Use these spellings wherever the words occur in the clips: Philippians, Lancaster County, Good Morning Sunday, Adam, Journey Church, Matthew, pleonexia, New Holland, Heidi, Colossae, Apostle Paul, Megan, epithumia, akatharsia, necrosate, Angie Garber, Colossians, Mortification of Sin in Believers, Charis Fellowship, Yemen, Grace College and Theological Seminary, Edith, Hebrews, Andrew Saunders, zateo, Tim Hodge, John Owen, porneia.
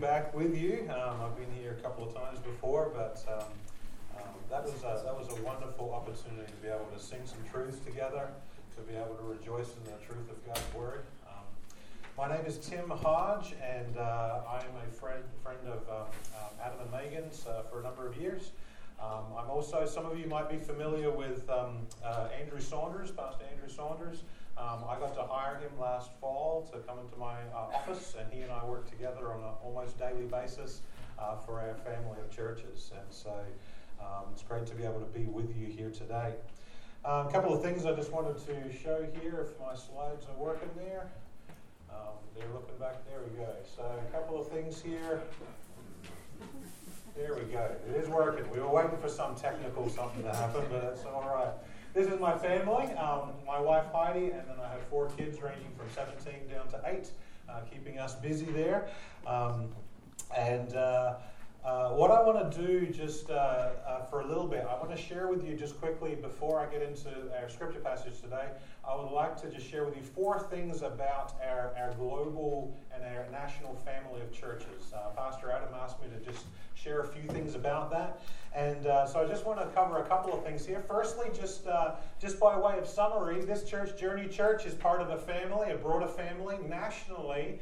back with you. I've been here a couple of times before, but that was a wonderful opportunity to be able to sing some truths together, to be able to rejoice in the truth of God's Word. My name is Tim Hodge, and I am a friend of Adam and Megan's for a number of years. I'm also, some of you might be familiar with Andrew Saunders, Pastor Andrew Saunders. I got to hire him last fall to come into my office, and he and I work together on an almost daily basis for our family of churches. And so it's great to be able to be with you here today. A couple of things I just wanted to show here, if my slides are working there. They're looking back, there we go. So a couple of things here. There we go. It is working. We were waiting for some technical something to happen, but that's all right. This is my family, my wife Heidi, and then I have four kids ranging from 17 down to 8, keeping us busy there. What I want to do just for a little bit, I want to share with you just quickly before I get into our scripture passage today, I would like to just share with you four things about our global and our national family of churches. Pastor Adam asked me to just share a few things about that. And so I just want to cover a couple of things here. Firstly, just by way of summary, this church, Journey Church, is part of a family, a broader family. Nationally,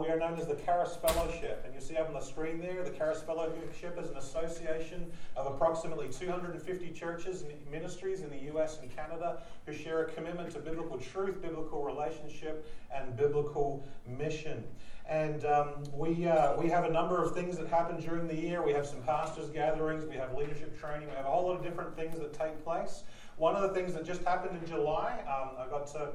we are known as the Charis Fellowship. And you see up on the screen there, the Charis Fellowship is an association of approximately 250 churches and ministries in the US and Canada who share a commitment to biblical truth, biblical relationship, and biblical mission. And we have a number of things that happen during the year. We have some pastors' gatherings. We have leadership training. We have a whole lot of different things that take place. One of the things that just happened in July, I got to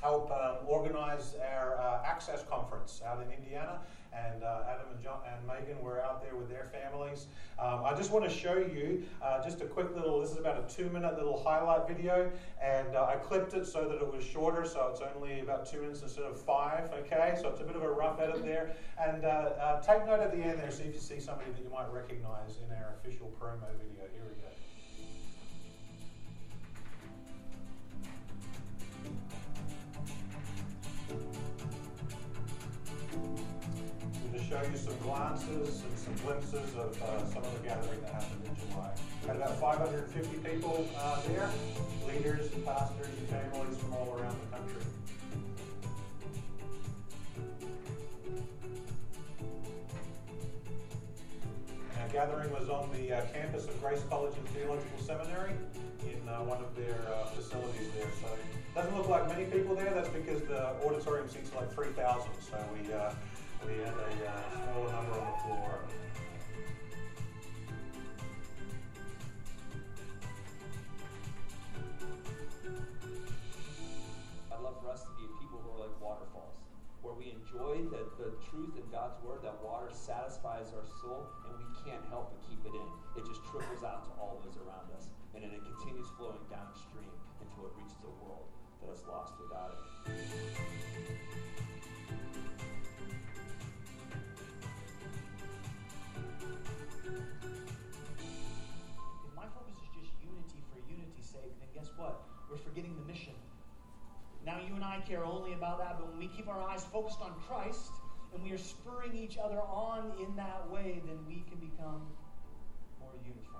help organize our Access Conference out in Indiana. And Adam and John and Megan were out there with their families. I just want to show you just a quick little, this is about a 2-minute little highlight video, and I clipped it so that it was shorter, so it's only about 2 minutes instead of 5, okay? So it's a bit of a rough edit there. And take note at the end there, see if you see somebody that you might recognize in our official promo video. Here we go. Show you some glances and some glimpses of some of the gathering that happened in July. Had about 550 people there, leaders and pastors and families from all around the country. And our gathering was on the campus of Grace College and Theological Seminary in one of their facilities there. So it doesn't look like many people there. That's because the auditorium seats are like 3,000. So we had a smaller number on the floor. I'd love for us to be a people who are like waterfalls, where we enjoy the truth in God's Word, that water satisfies our soul, and we can't help but keep it in. It just trickles out to all those around us, and then it continues flowing downstream until it reaches a world that is lost without it. We're forgetting the mission. Now you and I care only about that, but when we keep our eyes focused on Christ and we are spurring each other on in that way, then we can become more unified.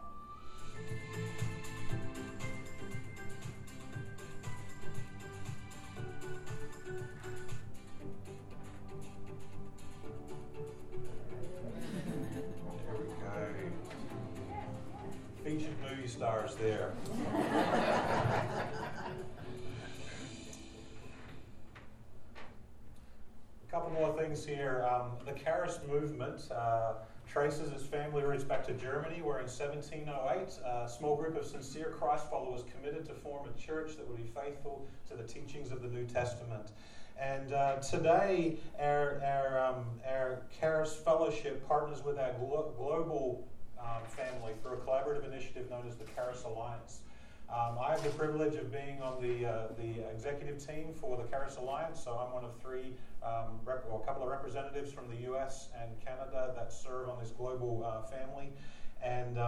There we go. Featured movie stars there. Here, the Charis movement traces its family roots back to Germany, where in 1708, a small group of sincere Christ followers committed to form a church that would be faithful to the teachings of the New Testament. And today, our Charis Fellowship partners with our global family through a collaborative initiative known as the Charis Alliance. I have the privilege of being on the executive team for the Charis Alliance, so I'm one of three, a couple of representatives from the US and Canada that serve on this global family. And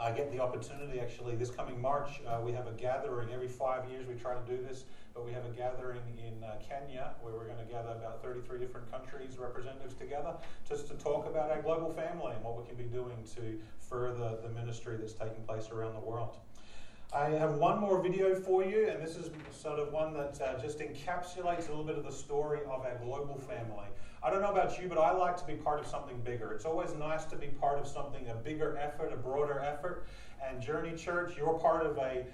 I get the opportunity, actually, this coming March, we have a gathering. Every 5 years we try to do this, but we have a gathering in Kenya where we're going to gather about 33 different countries' representatives together just to talk about our global family and what we can be doing to further the ministry that's taking place around the world. I have one more video for you, and this is sort of one that just encapsulates a little bit of the story of our global family. I don't know about you, but I like to be part of something bigger. It's always nice to be part of something, a bigger effort, a broader effort. And Journey Church, you're part of a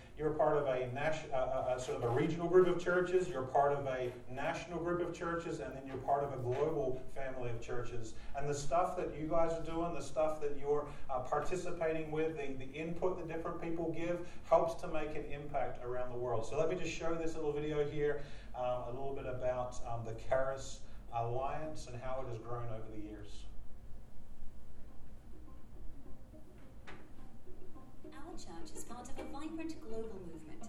regional group of churches, you're part of a national group of churches, and then you're part of a global family of churches. And the stuff that you guys are doing, the stuff that you're participating with, the input that different people give, helps to make an impact around the world. So let me just show this little video here, a little bit about the Charis Alliance and how it has grown over the years. Church is part of a vibrant global movement.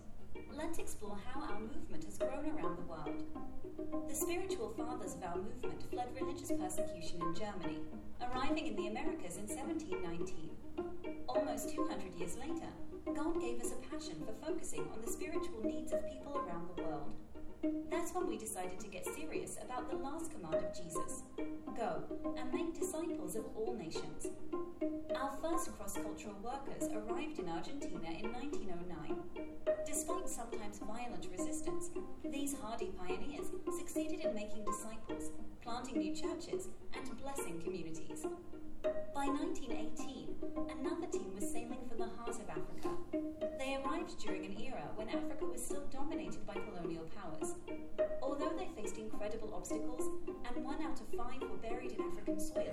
Let's explore how our movement has grown around the world. The spiritual fathers of our movement fled religious persecution in Germany, arriving in the Americas in 1719. Almost 200 years later, God gave us a passion for focusing on the spiritual needs of people around the world. That's when we decided to get serious about the last command of Jesus: go and make disciples of all nations. Our first cross-cultural workers arrived in Argentina in 1909. Despite sometimes violent resistance, these hardy pioneers succeeded in making disciples, planting new churches, and blessing communities. By 1918, another team was sailing for the heart of Africa. They arrived during an era when Africa was still dominated by colonial powers. Although they faced incredible obstacles and 1 out of 5 were buried in African soil,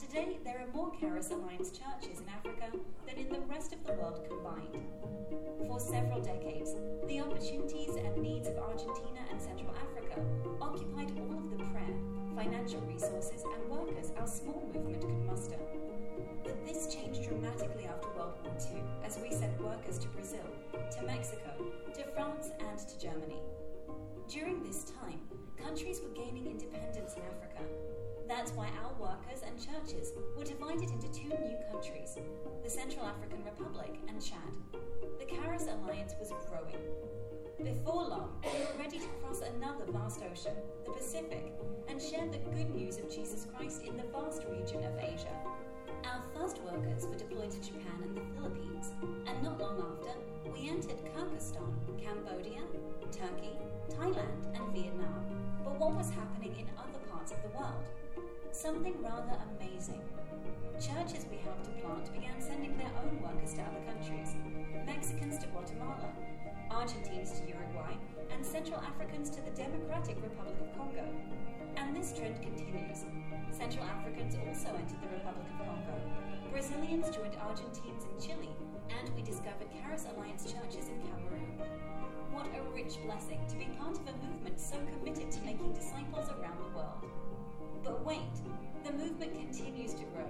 today there are more Charis Alliance churches in Africa than in the rest of the world combined. For several decades, the opportunities and needs of Argentina and Central Africa occupied all of the prayer, financial resources and workers our small movement could muster. But this changed dramatically after World War II, as we sent workers to Brazil, to Mexico, to France and to Germany. During this time, countries were gaining independence in Africa. That's why our workers and churches were divided into 2 new countries, the Central African Republic and Chad. The Charis Alliance was growing. Before long, we were ready to cross another vast ocean, the Pacific, and share the good news of Jesus Christ in the vast region of Asia. Our first workers were deployed to Japan and the Philippines, and not long after, we entered Kyrgyzstan, Cambodia, Turkey, Thailand, and Vietnam. But what was happening in other parts of the world? Something rather amazing. Churches we helped to plant began sending their own workers to other countries, Mexicans to Guatemala, Argentines to Uruguay, and Central Africans to the Democratic Republic of Congo. And this trend continues. Central Africans also entered the Republic of Congo. Brazilians joined Argentines in Chile, and we discovered Charis Alliance churches in Cameroon. What a rich blessing to be part of a movement so committed to making disciples around the world. But wait, the movement continues to grow.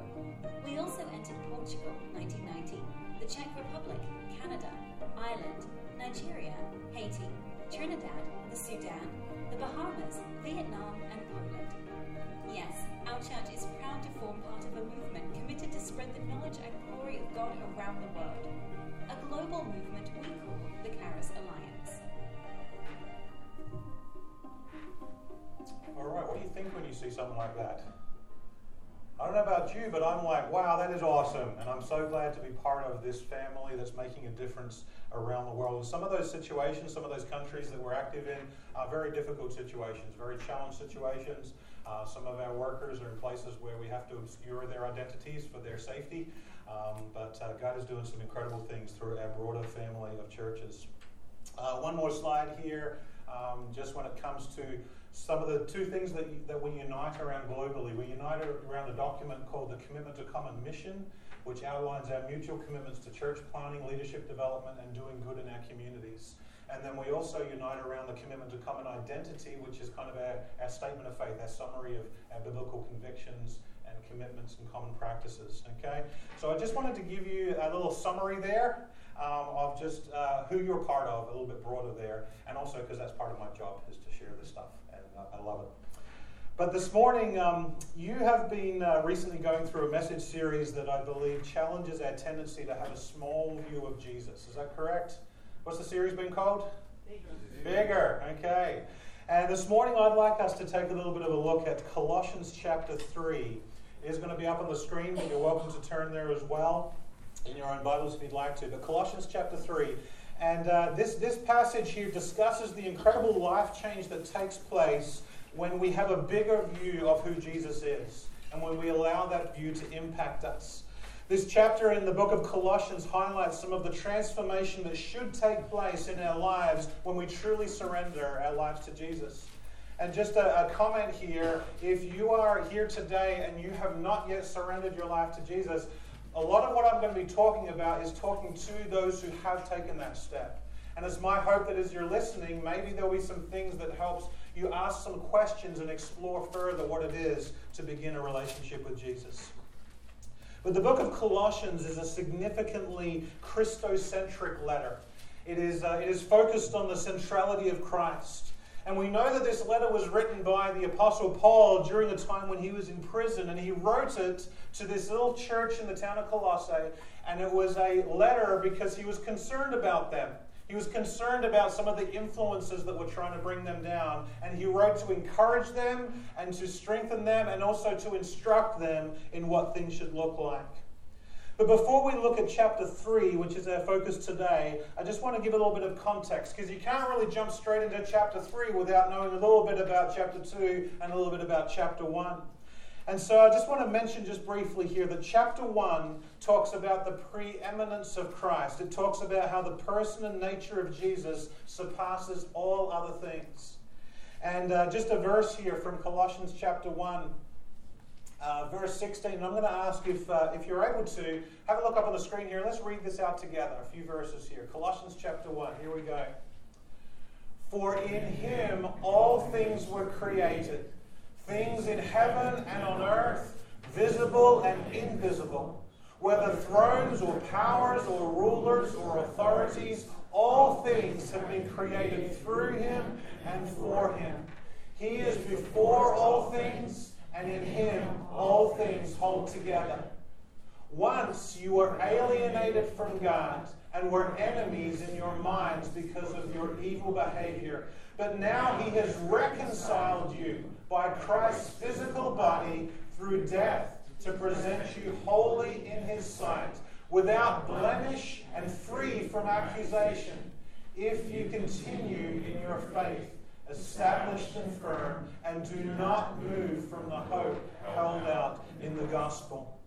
We also entered Portugal in 1990, the Czech Republic, Canada, Ireland, Nigeria, Haiti, Trinidad, the Sudan, the Bahamas, Vietnam, and Poland. Yes, our church is proud to form part of a movement committed to spread the knowledge and glory of God around the world. A global movement we call the Charis Alliance. All right, what do you think when you see something like that? I don't know about you, but I'm like, wow, that is awesome. And I'm so glad to be part of this family that's making a difference around the world. Some of those situations, some of those countries that we're active in are very difficult situations, very challenged situations. Some of our workers are in places where we have to obscure their identities for their safety. But God is doing some incredible things through our broader family of churches. One more slide here, just when it comes to some of the 2 things that we unite around globally. We unite around a document called the Commitment to Common Mission, which outlines our mutual commitments to church planning, leadership development, and doing good in our communities. And then we also unite around the Commitment to Common Identity, which is kind of our statement of faith, our summary of our biblical convictions and commitments and common practices. Okay, so I just wanted to give you a little summary there of just who you're part of, a little bit broader there, and also because that's part of my job is to share this stuff. I love it. But this morning, you have been recently going through a message series that I believe challenges our tendency to have a small view of Jesus. Is that correct? What's the series been called? Bigger. Okay. And this morning, I'd like us to take a little bit of a look at Colossians chapter 3. It is going to be up on the screen, but you're welcome to turn there as well in your own Bibles if you'd like to. But Colossians chapter 3. And this passage here discusses the incredible life change that takes place when we have a bigger view of who Jesus is and when we allow that view to impact us. This chapter in the book of Colossians highlights some of the transformation that should take place in our lives when we truly surrender our lives to Jesus. And just a comment here, if you are here today and you have not yet surrendered your life to Jesus, a lot of what I'm going to be talking about is talking to those who have taken that step. And it's my hope that as you're listening, maybe there'll be some things that helps you ask some questions and explore further what it is to begin a relationship with Jesus. But the book of Colossians is a significantly Christocentric letter. It is focused on the centrality of Christ. And we know that this letter was written by the Apostle Paul during a time when he was in prison, and he wrote it to this little church in the town of Colossae, and it was a letter because he was concerned about them. He was concerned about some of the influences that were trying to bring them down, and he wrote to encourage them and to strengthen them and also to instruct them in what things should look like. But before we look at chapter 3, which is our focus today, I just want to give a little bit of context, because you can't really jump straight into chapter 3 without knowing a little bit about chapter 2 and a little bit about chapter 1. And so I just want to mention just briefly here that chapter 1 talks about the preeminence of Christ. It talks about how the person and nature of Jesus surpasses all other things. And just a verse here from Colossians chapter 1. Verse 16, and I'm going to ask if you're able to, have a look up on the screen here. Let's read this out together, a few verses here. Colossians chapter 1, here we go. For in him all things were created, things in heaven and on earth, visible and invisible, whether thrones or powers or rulers or authorities, all things have been created through him and for him. He is before all things, and in him all things hold together. Once you were alienated from God and were enemies in your minds because of your evil behavior. But now he has reconciled you by Christ's physical body through death to present you holy in his sight, without blemish and free from accusation, if you continue in your faith, established and firm, and do not move from the hope held out in the gospel.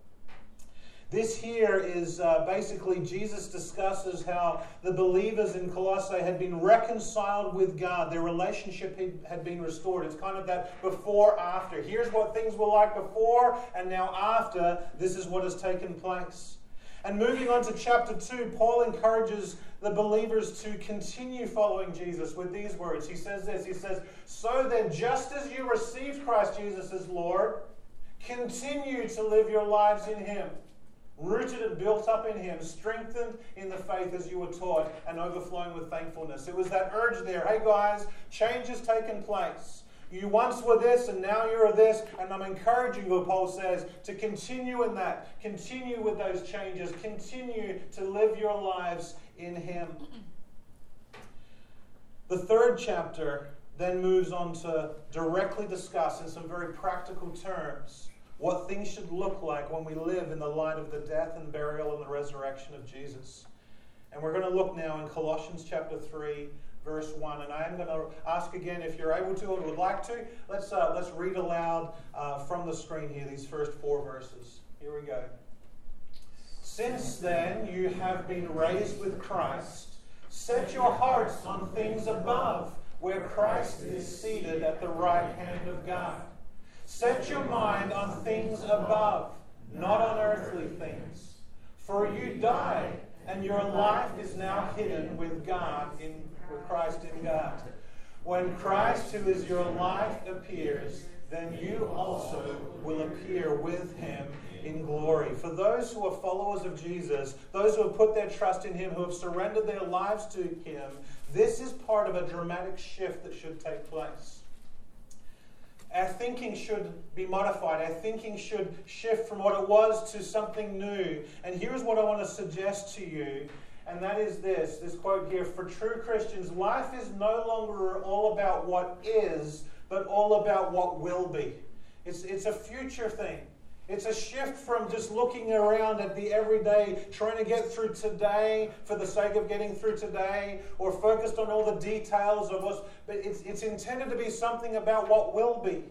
This here is basically Jesus discusses how the believers in Colossae had been reconciled with God. Their relationship had been restored. It's kind of that before, after. Here's what things were like before, and now after, this is what has taken place. And moving on to chapter 2, Paul encourages the believers to continue following Jesus with these words. He says this, he says, so then just as you received Christ Jesus as Lord, continue to live your lives in him, rooted and built up in him, strengthened in the faith as you were taught, and overflowing with thankfulness. It was that urge there. Hey guys, change has taken place. You once were this, and now you're this, and I'm encouraging you, Paul says, to continue in that, continue with those changes, continue to live your lives in him. The third chapter then moves on to directly discuss in some very practical terms what things should look like when we live in the light of the death and burial and the resurrection of Jesus. And we're going to look now in Colossians chapter 3, verse 1, and I am going to ask again if you're able to or would like to, let's read aloud from the screen here these first four verses. Here we go. Since then you have been raised with Christ. Set your hearts on things above, where Christ is seated at the right hand of God. Set your mind on things above, not on earthly things. For you died, and your life is now hidden with God in with Christ in God. When Christ, who is your life, appears, then you also will appear with him in glory. For those who are followers of Jesus, those who have put their trust in him, who have surrendered their lives to him, this is part of a dramatic shift that should take place. Our thinking should be modified. Our thinking should shift from what it was to something new. And here's what I want to suggest to you, and that is this quote here: for true Christians, life is no longer all about what is, but all about what will be. It's a future thing. It's a shift from just looking around at the everyday, trying to get through today for the sake of getting through today, or focused on all the details of us. But it's intended to be something about what will be.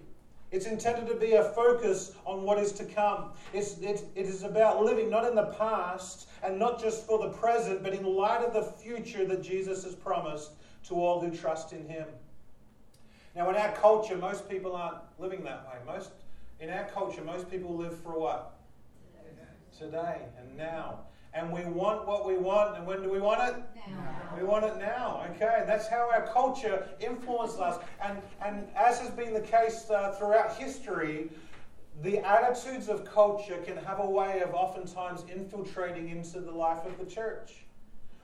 It's intended to be a focus on what is to come. It is about living not in the past and not just for the present, but in light of the future that Jesus has promised to all who trust in him. Now, in our culture, most people aren't living that way. In our culture, most people live for what? Today and now. And we want what we want. And when do we want it? Now. We want it now. Okay, that's how our culture influences us. And as has been the case throughout history, the attitudes of culture can have a way of oftentimes infiltrating into the life of the church.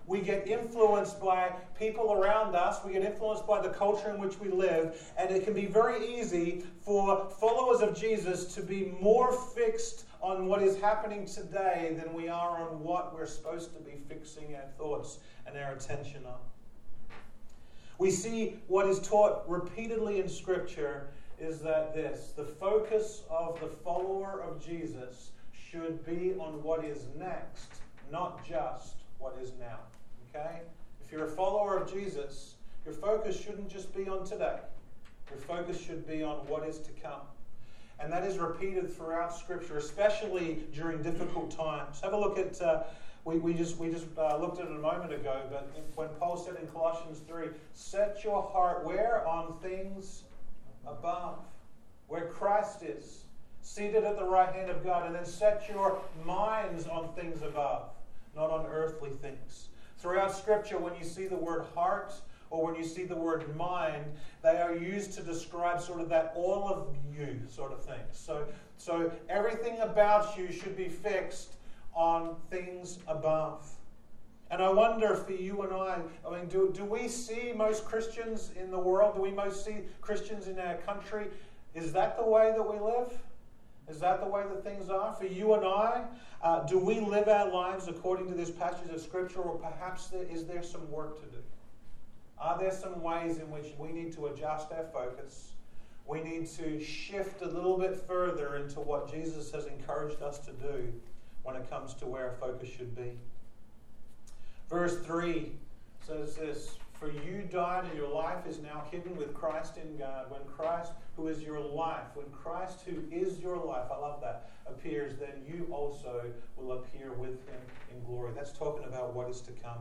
We get influenced by people around us. We get influenced by the culture in which we live. And it can be very easy for followers of Jesus to be more fixed on what is happening today than we are on what we're supposed to be fixing our thoughts and our attention on. We see what is taught repeatedly in Scripture is that the focus of the follower of Jesus should be on what is next, not just what is now. Okay? If you're a follower of Jesus, your focus shouldn't just be on today. Your focus should be on what is to come. And that is repeated throughout Scripture, especially during difficult times. Have a look at, we just looked at it a moment ago, but when Paul said in Colossians 3, set your heart where? On things above, where Christ is, seated at the right hand of God, and then set your minds on things above, not on earthly things. Throughout Scripture, when you see the word heart or when you see the word mind, they are used to describe sort of that all of you sort of thing. So everything about you should be fixed on things above. And I wonder for you and I mean, do we see most Christians in the world? Do we most see Christians in our country? Is that the way that we live? Is that the way that things are for you and I? Do we live our lives according to this passage of Scripture, or perhaps is there some work to do? Are there some ways in which we need to adjust our focus? We need to shift a little bit further into what Jesus has encouraged us to do when it comes to where our focus should be. Verse 3 says this: for you died, and your life is now hidden with Christ in God. When Christ, who is your life, I love that, appears, then you also will appear with him in glory. That's talking about what is to come.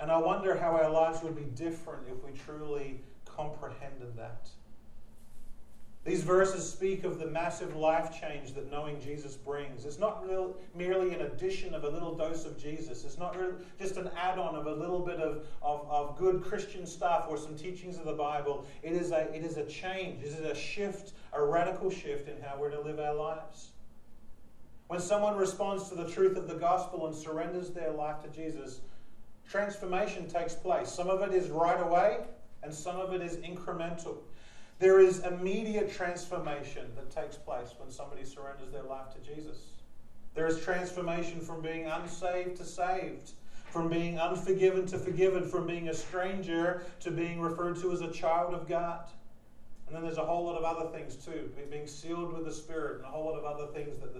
And I wonder how our lives would be different if we truly comprehended that. These verses speak of the massive life change that knowing Jesus brings. It's not merely an addition of a little dose of Jesus. It's not just an add-on of a little bit of good Christian stuff or some teachings of the Bible. It is a change. It is a shift, a radical shift in how we're to live our lives. When someone responds to the truth of the gospel and surrenders their life to Jesus, transformation takes place. Some of it is right away, and some of it is incremental. There is immediate transformation that takes place when somebody surrenders their life to Jesus. There is transformation from being unsaved to saved, from being unforgiven to forgiven, from being a stranger to being referred to as a child of God. And then there's a whole lot of other things too, being sealed with the Spirit, and a whole lot of other things that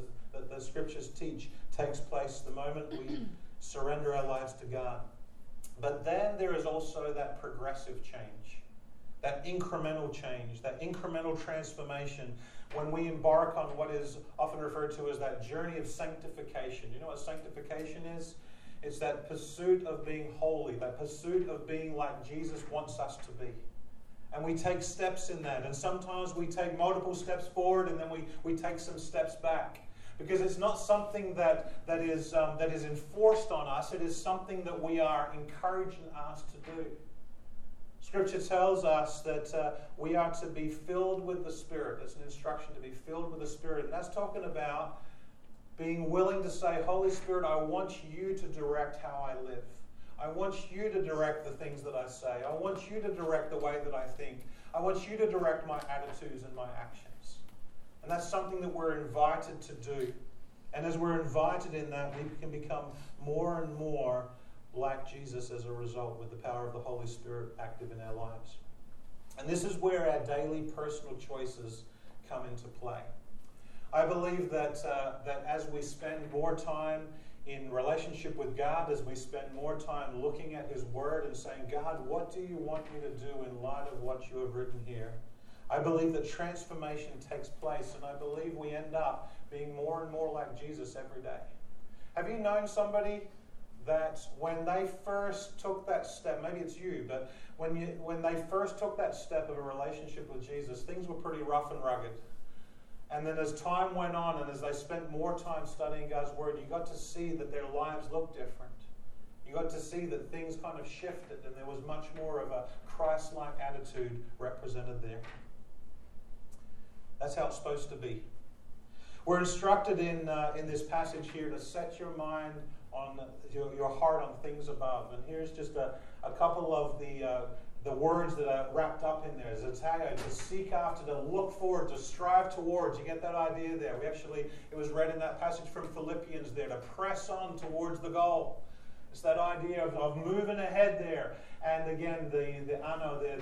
the Scriptures teach takes place the moment we surrender our lives to God. But then there is also that progressive change, that incremental change, that incremental transformation, when we embark on what is often referred to as that journey of sanctification. You know what sanctification is? It's that pursuit of being holy, that pursuit of being like Jesus wants us to be. And we take steps in that, and sometimes we take multiple steps forward, and then we take some steps back. Because it's not something that is enforced on us, it is something that we are encouraging us to do. Scripture tells us that we are to be filled with the Spirit. It's an instruction to be filled with the Spirit. And that's talking about being willing to say, Holy Spirit, I want you to direct how I live. I want you to direct the things that I say. I want you to direct the way that I think. I want you to direct my attitudes and my actions. And that's something that we're invited to do. And as we're invited in that, we can become more and more like Jesus as a result, with the power of the Holy Spirit active in our lives. And this is where our daily personal choices come into play. I believe that that as we spend more time in relationship with God, as we spend more time looking at His Word and saying, God, what do you want me to do in light of what you have written here? I believe that transformation takes place, and I believe we end up being more and more like Jesus every day. Have you known somebody that when they first took that step, maybe it's you, but when they first took that step of a relationship with Jesus, things were pretty rough and rugged. And then as time went on and as they spent more time studying God's Word, you got to see that their lives looked different. You got to see that things kind of shifted and there was much more of a Christ-like attitude represented there. That's how it's supposed to be. We're instructed in this passage here to set your mind on your heart on things above. And here's just a couple of the words that are wrapped up in there. Zateo, to seek after, to look forward, to strive towards. You get that idea there. It was read in that passage from Philippians there, to press on towards the goal. It's that idea of moving ahead there. And again, the ano there,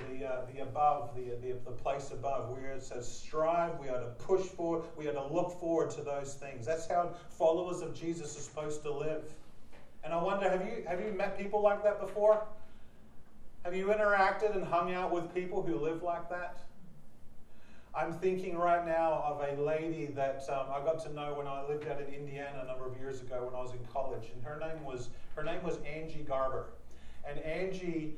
the above, the place above, where it says strive, we are to push forward, we are to look forward to those things. That's how followers of Jesus are supposed to live. And I wonder, have you met people like that before? Have you interacted and hung out with people who live like that? I'm thinking right now of a lady that I got to know when I lived out in Indiana a number of years ago when I was in college, and her name was Angie Garber. And Angie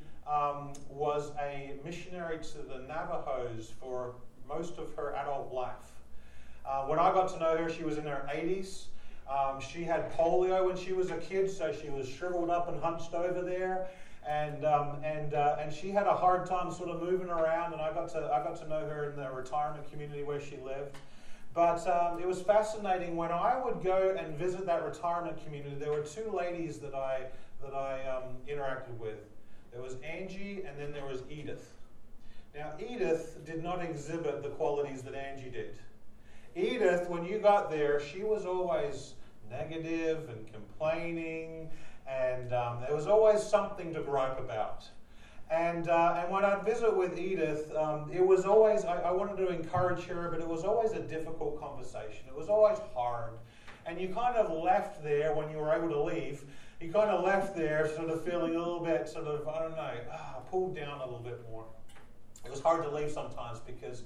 was a missionary to the Navajos for most of her adult life. When I got to know her, she was in her 80s. She had polio when she was a kid, so she was shriveled up and hunched over there. And she had a hard time sort of moving around, and I got to know her in the retirement community where she lived. But it was fascinating when I would go and visit that retirement community. There were two ladies that I interacted with. There was Angie, and then there was Edith. Now Edith did not exhibit the qualities that Angie did. Edith, when you got there, she was always negative and complaining. And there was always something to gripe about. And when I'd visit with Edith, it was always, I wanted to encourage her, but it was always a difficult conversation. It was always hard. And you kind of left there, when you were able to leave, you kind of left there sort of feeling a little bit sort of, pulled down a little bit more. It was hard to leave sometimes because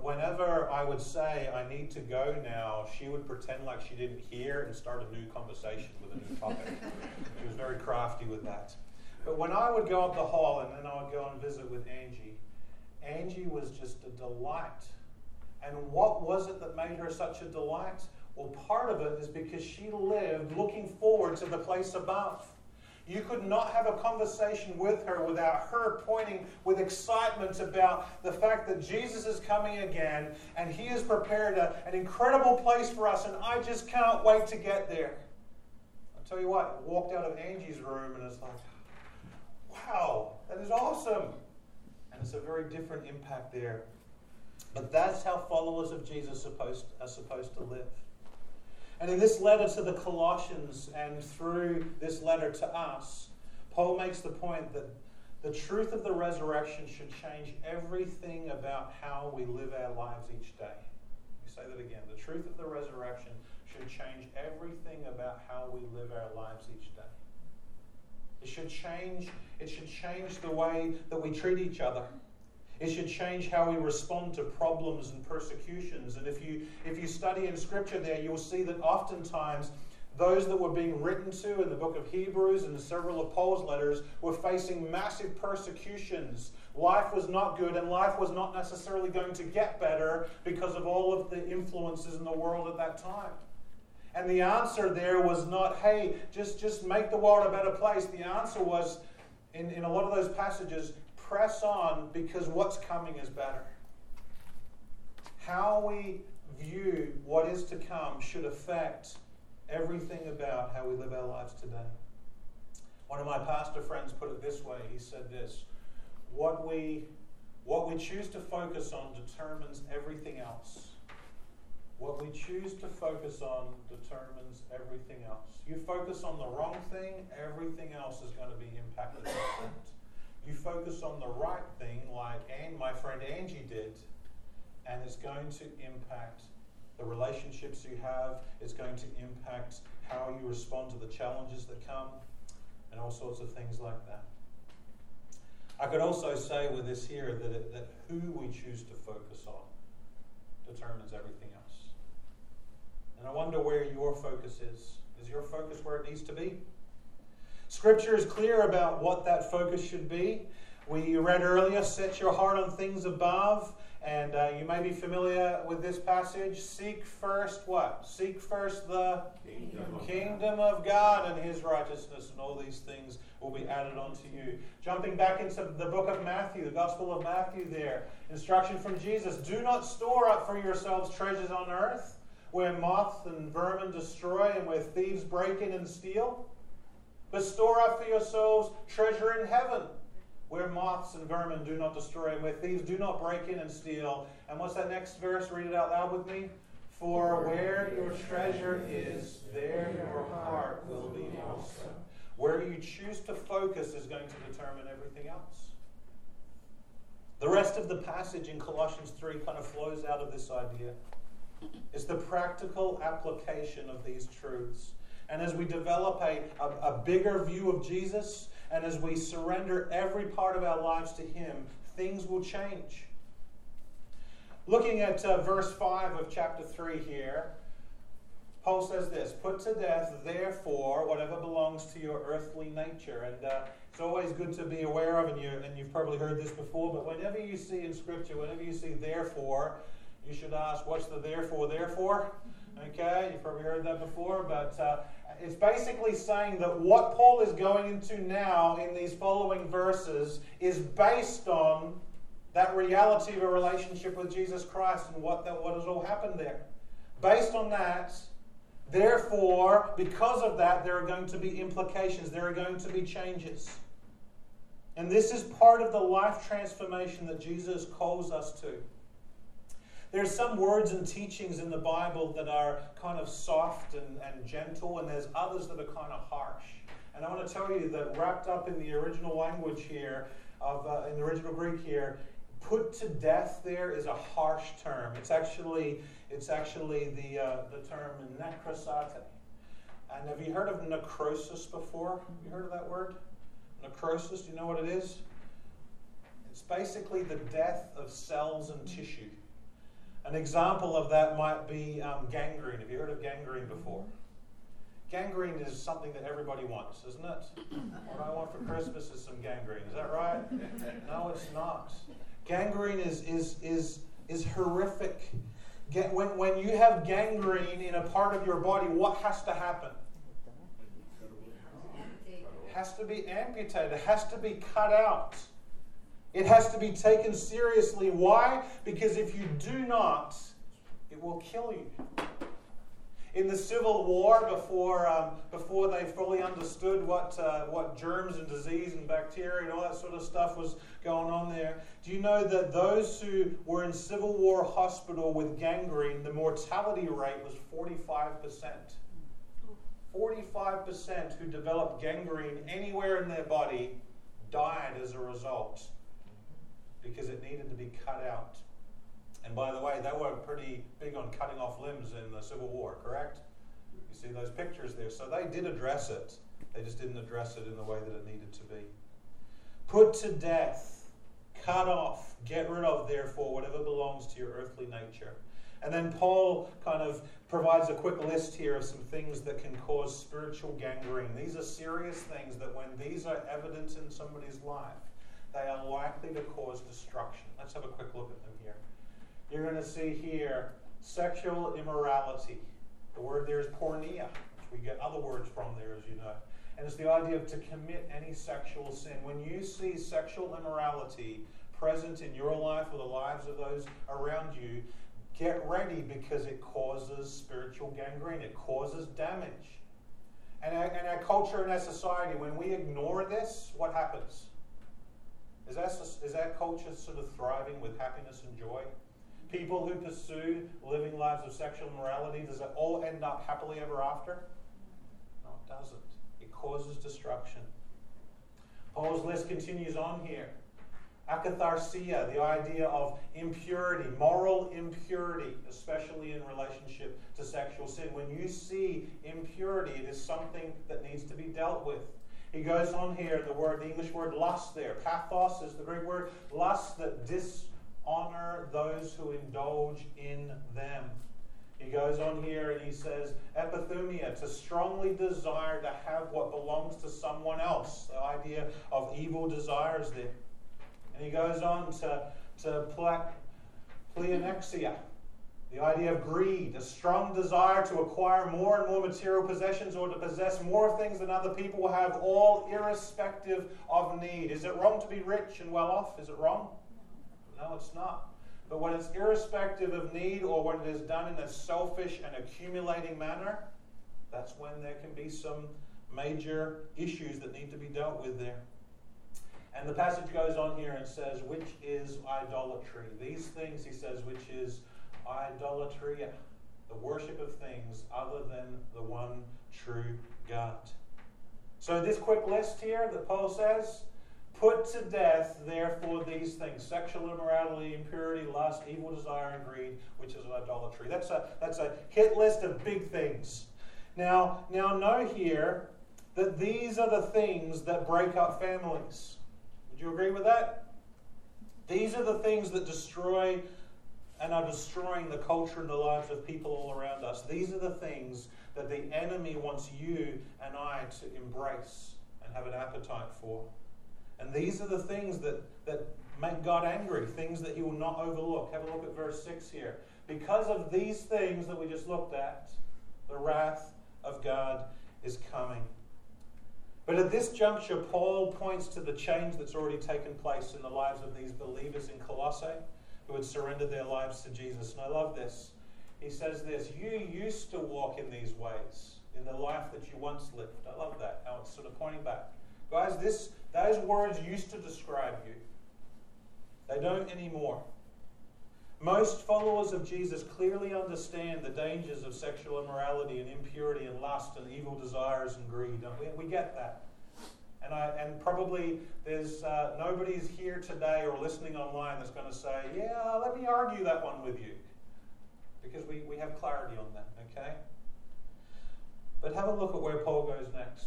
whenever I would say, I need to go now, she would pretend like she didn't hear and start a new conversation with a new topic. She was very crafty with that. But when I would go up the hall and then I would go and visit with Angie, Angie was just a delight. And what was it that made her such a delight? Well, part of it is because she lived looking forward to the place above. You could not have a conversation with her without her pointing with excitement about the fact that Jesus is coming again and He has prepared an incredible place for us, and I just can't wait to get there. I'll tell you what, I walked out of Angie's room and it's like, wow, that is awesome. And it's a very different impact there. But that's how followers of Jesus are supposed to live. And in this letter to the Colossians and through this letter to us, Paul makes the point that the truth of the resurrection should change everything about how we live our lives each day. Let me say that again. The truth of the resurrection should change everything about how we live our lives each day. It should change the way that we treat each other. It should change how we respond to problems and persecutions. And if you study in Scripture there, you'll see that oftentimes those that were being written to in the book of Hebrews and several of Paul's letters were facing massive persecutions. Life was not good, and life was not necessarily going to get better because of all of the influences in the world at that time. And the answer there was not, hey, just make the world a better place. The answer was, in a lot of those passages, press on, because what's coming is better. How we view what is to come should affect everything about how we live our lives today. One of my pastor friends put it this way. He said this, what we choose to focus on determines everything else. What we choose to focus on determines everything else. You focus on the wrong thing, everything else is going to be impacted by that. You focus on the right thing, like my friend Angie did, and it's going to impact the relationships you have. It's going to impact how you respond to the challenges that come, and all sorts of things like that. I could also say with this here that who we choose to focus on determines everything else. And I wonder where your focus is. Is your focus where it needs to be? Scripture is clear about what that focus should be. We read earlier, set your heart on things above. And you may be familiar with this passage. Seek first what? Seek first the kingdom of God and his righteousness, and all these things will be added onto you. Jumping back into the book of Matthew, the Gospel of Matthew there. Instruction from Jesus. Do not store up for yourselves treasures on earth, where moths and vermin destroy and where thieves break in and steal. But store up for yourselves treasure in heaven, where moths and vermin do not destroy, and where thieves do not break in and steal. And what's that next verse? Read it out loud with me. For where your treasure is, there your heart will be also. Where you choose to focus is going to determine everything else. The rest of the passage in Colossians 3 kind of flows out of this idea. It's the practical application of these truths. And as we develop a bigger view of Jesus, and as we surrender every part of our lives to him, things will change. Looking at verse 5 of chapter 3 here, Paul says this, put to death, therefore, whatever belongs to your earthly nature. And it's always good to be aware of, and you've probably heard this before, but whenever you see in Scripture, whenever you see therefore, you should ask, what's the therefore, therefore? Okay, you've probably heard that before, but it's basically saying that what Paul is going into now in these following verses is based on that reality of a relationship with Jesus Christ and what has all happened there. Based on that, therefore, because of that, there are going to be implications. There are going to be changes. And this is part of the life transformation that Jesus calls us to. There's some words and teachings in the Bible that are kind of soft and gentle, and there's others that are kind of harsh. And I want to tell you that wrapped up in the original language here, in the original Greek here, put to death there is a harsh term. It's actually the term necrosate. And have you heard of necrosis before? Have you heard of that word? Necrosis, do you know what it is? It's basically the death of cells and tissue. An example of that might be gangrene. Have you heard of gangrene before? Gangrene is something that everybody wants, isn't it? What I want for Christmas is some gangrene. Is that right? No, it's not. Gangrene is horrific. When you have gangrene in a part of your body, what has to happen? It has to be amputated. It has to be cut out. It has to be taken seriously. Why? Because if you do not, it will kill you. In the Civil War, before they fully understood what germs and disease and bacteria and all that sort of stuff was going on there, do you know that those who were in Civil War hospital with gangrene, the mortality rate was 45%? 45% who developed gangrene anywhere in their body died as a result, because it needed to be cut out. And by the way, they were pretty big on cutting off limbs in the Civil War, correct? You see those pictures there. So they did address it. They just didn't address it in the way that it needed to be. Put to death, cut off, get rid of, therefore, whatever belongs to your earthly nature. And then Paul kind of provides a quick list here of some things that can cause spiritual gangrene. These are serious things that when these are evident in somebody's life, they are likely to cause destruction. Let's have a quick look at them here. You're going to see here sexual immorality. The word there is porneia, which we get other words from there, as you know. And it's the idea of to commit any sexual sin. When you see sexual immorality present in your life or the lives of those around you, get ready, because it causes spiritual gangrene. It causes damage. And our culture and our society, when we ignore this, what happens? Is our culture sort of thriving with happiness and joy? People who pursue living lives of sexual morality, does it all end up happily ever after? No, it doesn't. It causes destruction. Paul's list continues on here. Akatharsia, the idea of impurity, moral impurity, especially in relationship to sexual sin. When you see impurity, it is something that needs to be dealt with. He goes on here, the English word lust there. Pathos is the Greek word. Lust that dishonor those who indulge in them. He goes on here and he says, epithumia, to strongly desire to have what belongs to someone else. The idea of evil desires there. And he goes on to pleonexia, the idea of greed, a strong desire to acquire more and more material possessions or to possess more things than other people have, all irrespective of need. Is it wrong to be rich and well off? Is it wrong? No, it's not. But when it's irrespective of need or when it is done in a selfish and accumulating manner, that's when there can be some major issues that need to be dealt with there. And the passage goes on here and says, which is idolatry. These things, he says, which is idolatry, the worship of things other than the one true God. So this quick list here that Paul says, put to death, therefore, these things, sexual immorality, impurity, lust, evil desire, and greed, which is idolatry. That's a hit list of big things. Now know here that these are the things that break up families. Do you agree with that? These are the things that destroy and are destroying the culture and the lives of people all around us. These are the things that the enemy wants you and I to embrace and have an appetite for. And these are the things that make God angry, things that he will not overlook. Have a look at verse 6 here. Because of these things that we just looked at, the wrath of God is coming. But at this juncture, Paul points to the change that's already taken place in the lives of these believers in Colossae who had surrendered their lives to Jesus. And I love this. He says this, you used to walk in these ways in the life that you once lived. I love that, how it's sort of pointing back. Guys, those words used to describe you. They don't anymore. Most followers of Jesus clearly understand the dangers of sexual immorality and impurity and lust and evil desires and greed. We get that. And probably there's nobody's here today or listening online that's going to say, yeah, let me argue that one with you. Because we have clarity on that, okay? But have a look at where Paul goes next.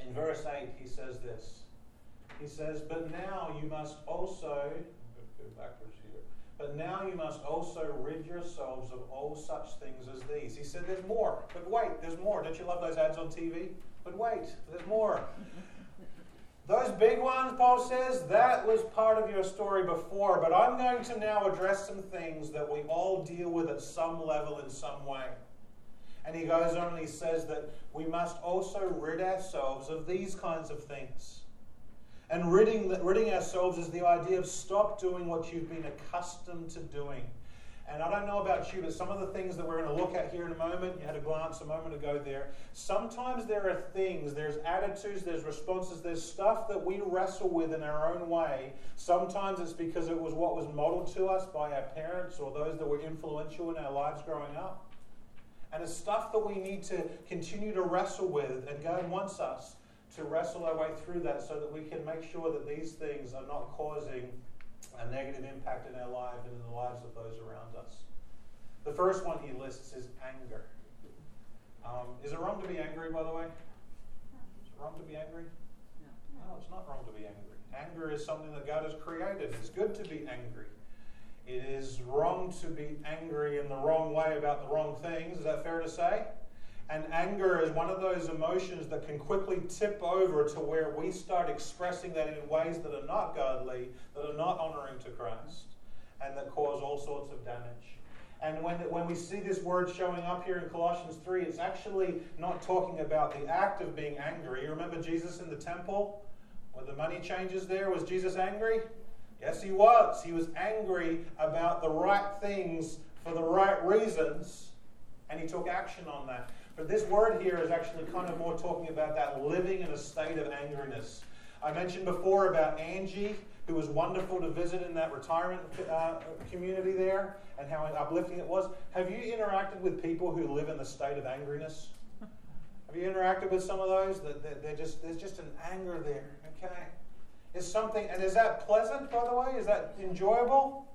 In verse 8, he says this. He says, But now you must also rid yourselves of all such things as these. He said, there's more. But wait, there's more. Don't you love those ads on TV? But wait, there's more. Those big ones, Paul says, that was part of your story before. But I'm going to now address some things that we all deal with at some level in some way. And he goes on and he says that we must also rid ourselves of these kinds of things. And ridding ourselves is the idea of stop doing what you've been accustomed to doing. And I don't know about you, but some of the things that we're going to look at here in a moment, you had a glance a moment ago there, sometimes there are things, there's attitudes, there's responses, there's stuff that we wrestle with in our own way. Sometimes it's because it was what was modeled to us by our parents or those that were influential in our lives growing up. And it's stuff that we need to continue to wrestle with, and God wants us to wrestle our way through that so that we can make sure that these things are not causing a negative impact in our lives and in the lives of those around us. The first one he lists is anger. Is it wrong to be angry, by the way? Is it wrong to be angry? No, it's not wrong to be angry. Anger is something that God has created. It's good to be angry. It is wrong to be angry in the wrong way about the wrong things. Is that fair to say? And anger is one of those emotions that can quickly tip over to where we start expressing that in ways that are not godly, that are not honoring to Christ, and that cause all sorts of damage. And when we see this word showing up here in Colossians 3, it's actually not talking about the act of being angry. You remember Jesus in the temple? When the money changers there, was Jesus angry? Yes, he was. He was angry about the right things for the right reasons, and he took action on that. But this word here is actually kind of more talking about that living in a state of angeriness. I mentioned before about Angie, who was wonderful to visit in that retirement community there, and how uplifting it was. Have you interacted with people who live in the state of angeriness? Have you interacted with some of those? There's just an anger there, okay? It's something, and is that pleasant, by the way? Is that enjoyable?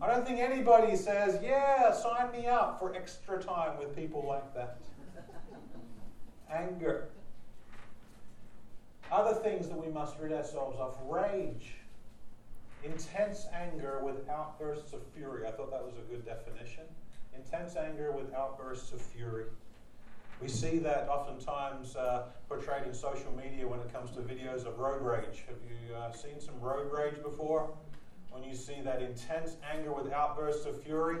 No. I don't think anybody says, yeah, sign me up for extra time with people like that. Anger. Other things that we must rid ourselves of: rage, intense anger with outbursts of fury. I thought that was a good definition. Intense anger with outbursts of fury. We see that oftentimes portrayed in social media when it comes to videos of road rage. Have you seen some road rage before? When you see that intense anger with outbursts of fury.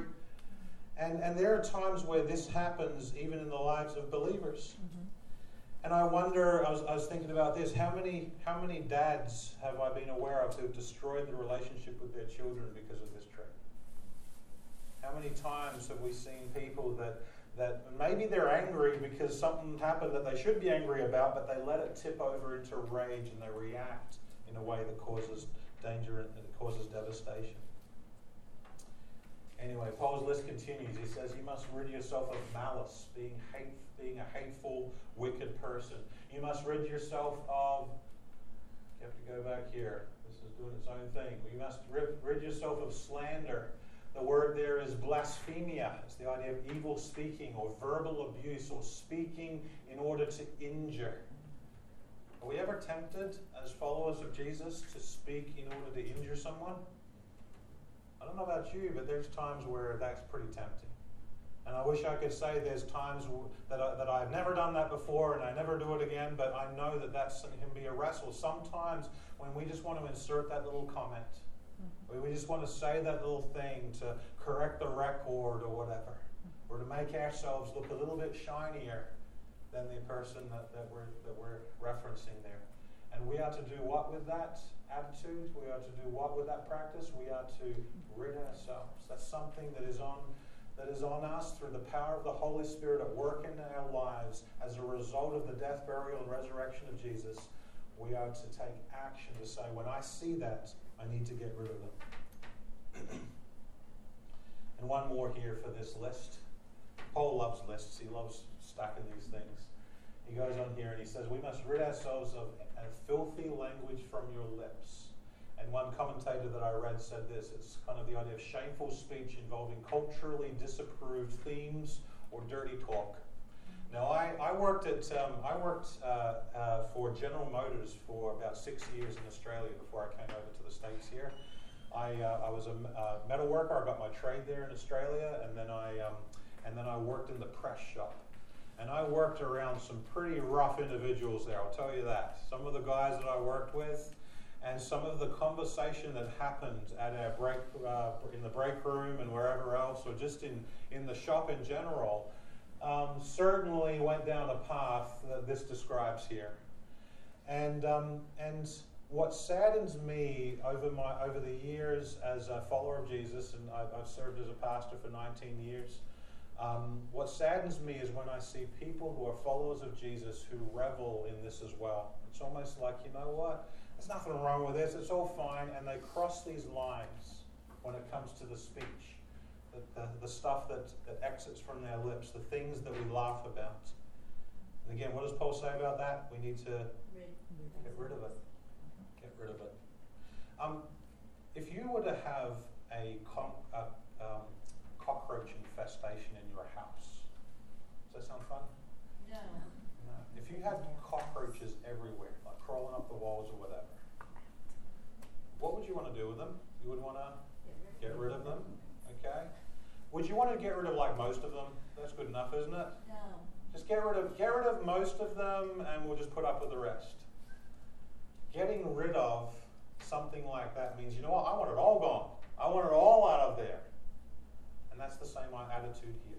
And there are times where this happens even in the lives of believers. Mm-hmm. And I wonder, I was thinking about this, how many dads have I been aware of who've destroyed the relationship with their children because of this trait? How many times have we seen people that maybe they're angry because something happened that they should be angry about, but they let it tip over into rage and they react in a way that causes danger and that causes devastation. Anyway, Paul's list continues. He says you must rid yourself of malice, being a hateful, wicked person. You must rid yourself of, you have to go back here. This is doing its own thing. You must rid yourself of slander. The word there is blasphemia. It's the idea of evil speaking or verbal abuse or speaking in order to injure. Are we ever tempted as followers of Jesus to speak in order to injure someone? I don't know about you, but there's times where that's pretty tempting. And I wish I could say there's times that I've never done that before and I never do it again, but I know that can be a wrestle. Sometimes when we just want to insert that little comment, we just want to say that little thing to correct the record or whatever, or to make ourselves look a little bit shinier than the person that we're referencing there. And we are to do what with that attitude? We are to do what with that practice? We are to rid ourselves. That's something that is on us through the power of the Holy Spirit at work in our lives as a result of the death, burial, and resurrection of Jesus. We are to take action to say, when I see that, I need to get rid of them. And one more here for this list. Paul loves lists. He loves stacking these things. He goes on here and he says, we must rid ourselves of a filthy language from your lips. And one commentator that I read said this. It's kind of the idea of shameful speech involving culturally disapproved themes or dirty talk. Now, I worked for General Motors for about 6 years in Australia before I came over to the States here. I was a metal worker. I got my trade there in Australia, and then I worked in the press shop. And I worked around some pretty rough individuals there, I'll tell you that. Some of the guys that I worked with, and some of the conversation that happened at our break in the break room and wherever else, or just in the shop in general. Certainly went down a path that this describes here, and what saddens me over the years as a follower of Jesus, and I've served as a pastor for 19 years. What saddens me is when I see people who are followers of Jesus who revel in this as well. It's almost like, you know what? There's nothing wrong with this. It's all fine, and they cross these lines when it comes to the speech. The stuff that exits from their lips, the things that we laugh about. And again, what does Paul say about that? We need to get rid of it. Get rid of it. If you were to have a cockroach infestation in your house, does that sound fun? No. No. If you had cockroaches everywhere, like crawling up the walls or whatever, what would you want to do with them? You would want to get rid of them? Okay. Would you want to get rid of like most of them? That's good enough, isn't it? No. Just get rid of most of them, and we'll just put up with the rest. Getting rid of something like that means, you know what? I want it all gone. I want it all out of there. And that's the same attitude here.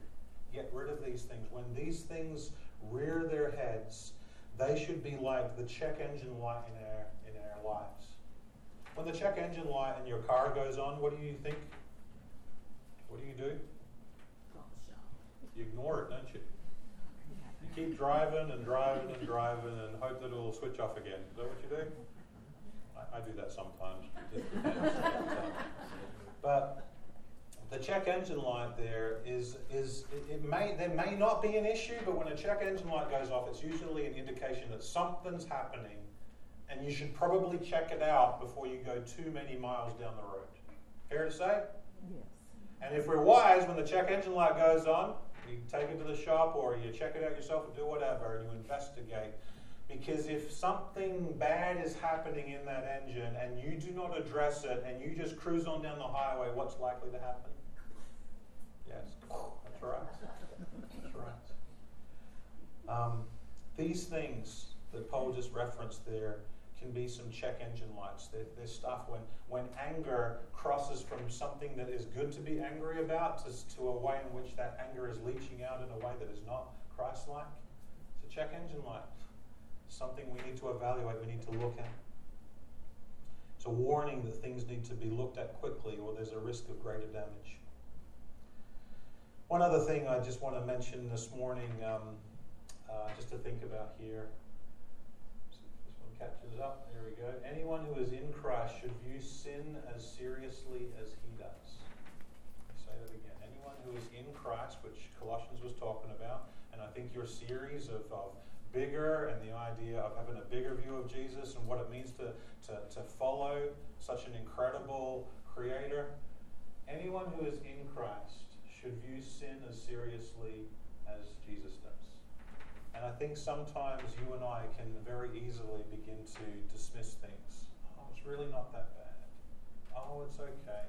Get rid of these things. When these things rear their heads, they should be like the check engine light in our lives. When the check engine light in your car goes on, what do you think? What do? You ignore it, don't you? keep driving and driving and driving and hope that it'll switch off again. Is that what you do? I do that sometimes. But the check engine light there there may not be an issue, but when a check engine light goes off, it's usually an indication that something's happening, and you should probably check it out before you go too many miles down the road. Fair to say? Yes. And if we're wise, when the check engine light goes on, you take it to the shop or you check it out yourself or do whatever, and you investigate. Because if something bad is happening in that engine and you do not address it and you just cruise on down the highway, what's likely to happen? Yes, that's right. That's right. These things that Paul just referenced there can be some check engine lights. They're stuff when anger crosses from something that is good to be angry about to a way in which that anger is leaching out in a way that is not Christ-like. It's a check engine light. Something we need to evaluate, we need to look at. It's a warning that things need to be looked at quickly or there's a risk of greater damage. One other thing I just want to mention this morning, just to think about here. This one catches up, there we go. Anyone who is in Christ should view sin as seriously as he does. Say that again. Anyone who is in Christ, which Colossians was talking about, and I think your series of bigger and the idea of having a bigger view of Jesus and what it means to follow such an incredible creator. Anyone who is in Christ should view sin as seriously as Jesus does. And I think sometimes you and I can very easily begin to dismiss things. Oh, it's really not that bad. Oh, it's okay.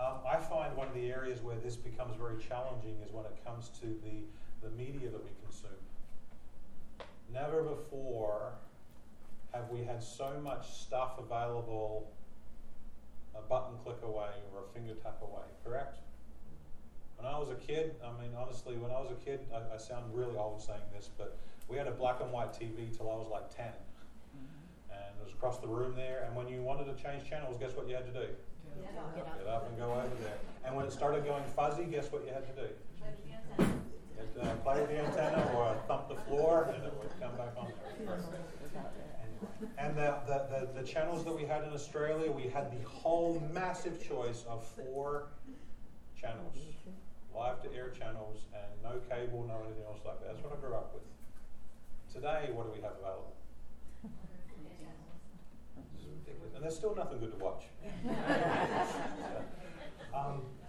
I find one of the areas where this becomes very challenging is when it comes to the media that we consume. Never before have we had so much stuff available a button click away or a finger tap away, correct? When I was a kid, I mean, honestly, when I was a kid, I sound really old saying this, but we had a black and white TV till I was like 10. Mm-hmm. And it was across the room there, and when you wanted to change channels, guess what you had to do? Get up and go over there. And when it started going fuzzy, guess what you had to do? Play the antenna or thump the floor and it would come back on there. And the channels that we had in Australia, we had the whole massive choice of 4 channels. Live to air channels and no cable, no anything else like that. That's what I grew up with. Today, what do we have available? This is ridiculous. And there's still nothing good to watch.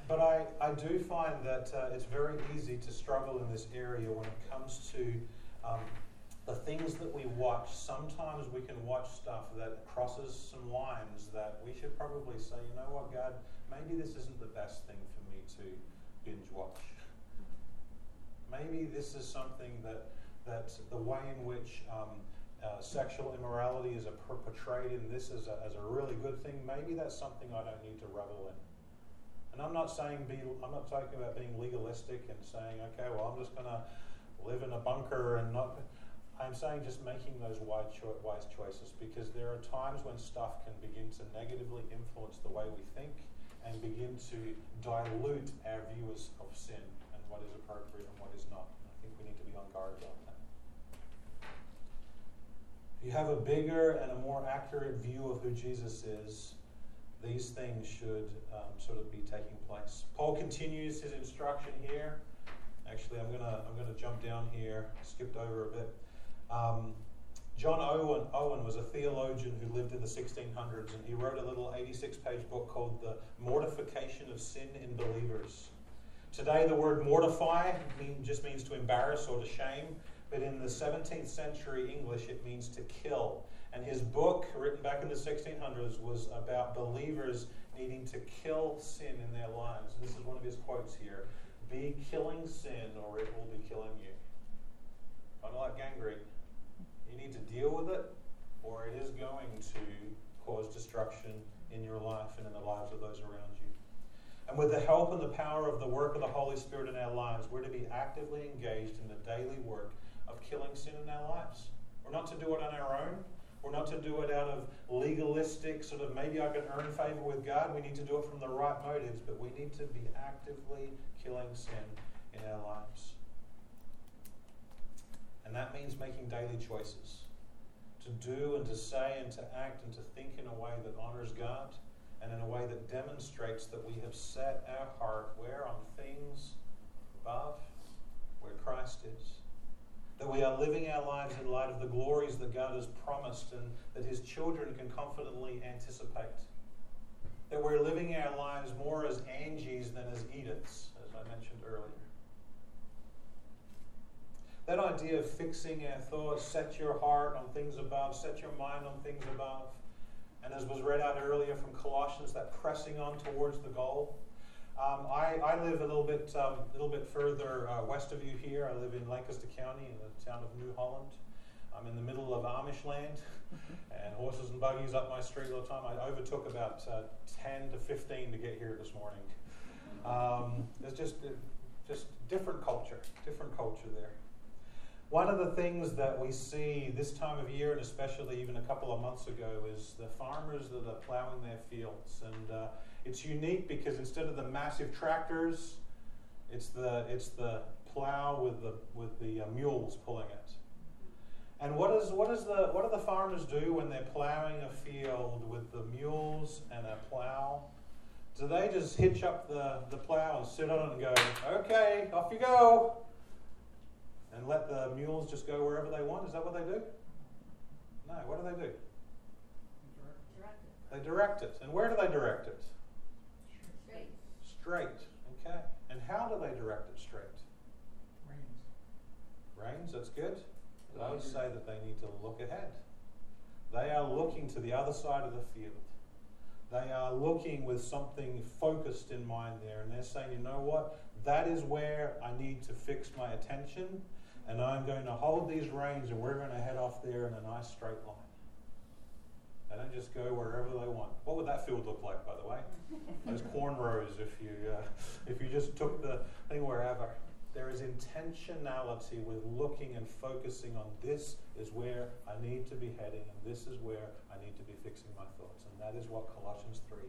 But I do find that it's very easy to struggle in this area when it comes to the things that we watch. Sometimes we can watch stuff that crosses some lines that we should probably say, you know what, God, maybe this isn't the best thing for me to binge watch. Maybe this is something that the way in which sexual immorality is portrayed in this as a really good thing, maybe that's something I don't need to revel in. And I'm not talking about being legalistic and saying, okay, well, I'm just going to live in a bunker and not. I'm saying just making those wise choices, because there are times when stuff can begin to negatively influence the way we think and begin to dilute our views of sin and what is appropriate and what is not. And I think we need to be on guard about that. If you have a bigger and a more accurate view of who Jesus is, these things should sort of be taking place. Paul continues his instruction here. Actually, I'm gonna jump down here. Skipped over a bit. John Owen was a theologian who lived in the 1600s, and he wrote a little 86-page book called "The Mortification of Sin in Believers." Today, the word mortify just means to embarrass or to shame, but in the 17th century English, it means to kill. And his book, written back in the 1600s, was about believers needing to kill sin in their lives. This is one of his quotes here. Be killing sin or it will be killing you. Kind of like gangrene. You need to deal with it or it is going to cause destruction in your life and in the lives of those around you. And with the help and the power of the work of the Holy Spirit in our lives, we're to be actively engaged in the daily work of killing sin in our lives. We're not to do it on our own. We're not to do it out of legalistic, sort of maybe I can earn favor with God. We need to do it from the right motives, but we need to be actively killing sin in our lives. And that means making daily choices to do and to say and to act and to think in a way that honors God and in a way that demonstrates that we have set our heart where? On things above, where Christ is. That we are living our lives in light of the glories that God has promised and that his children can confidently anticipate. That we're living our lives more as Angie's than as Edith's, as I mentioned earlier. That idea of fixing our thoughts, set your heart on things above, set your mind on things above. And as was read out earlier from Colossians, that pressing on towards the goal. I live a little bit further west of you here. I live in Lancaster County in the town of New Holland. I'm in the middle of Amish land and horses and buggies up my street all the time. I overtook about 10 to 15 to get here this morning. It's just different culture there. One of the things that we see this time of year, and especially even a couple of months ago, is the farmers that are plowing their fields. And it's unique because instead of the massive tractors, it's the plow with the mules pulling it. And what do the farmers do when they're plowing a field with the mules and a plow? Do they just hitch up the plow and sit on it and go, okay, off you go, and let the mules just go wherever they want? Is that what they do? No, what do? They direct it. And where do they direct it? Straight, okay. And how do they direct it straight? Reins, that's good. But I would say that they need to look ahead. They are looking to the other side of the field. They are looking with something focused in mind there, and they're saying, you know what? That is where I need to fix my attention, and I'm going to hold these reins, and we're going to head off there in a nice straight line. They don't just go wherever they want. What would that field look like, by the way? Those cornrows, if you just took the thing wherever. There is intentionality with looking and focusing on this is where I need to be heading, and this is where I need to be fixing my thoughts. And that is what Colossians 3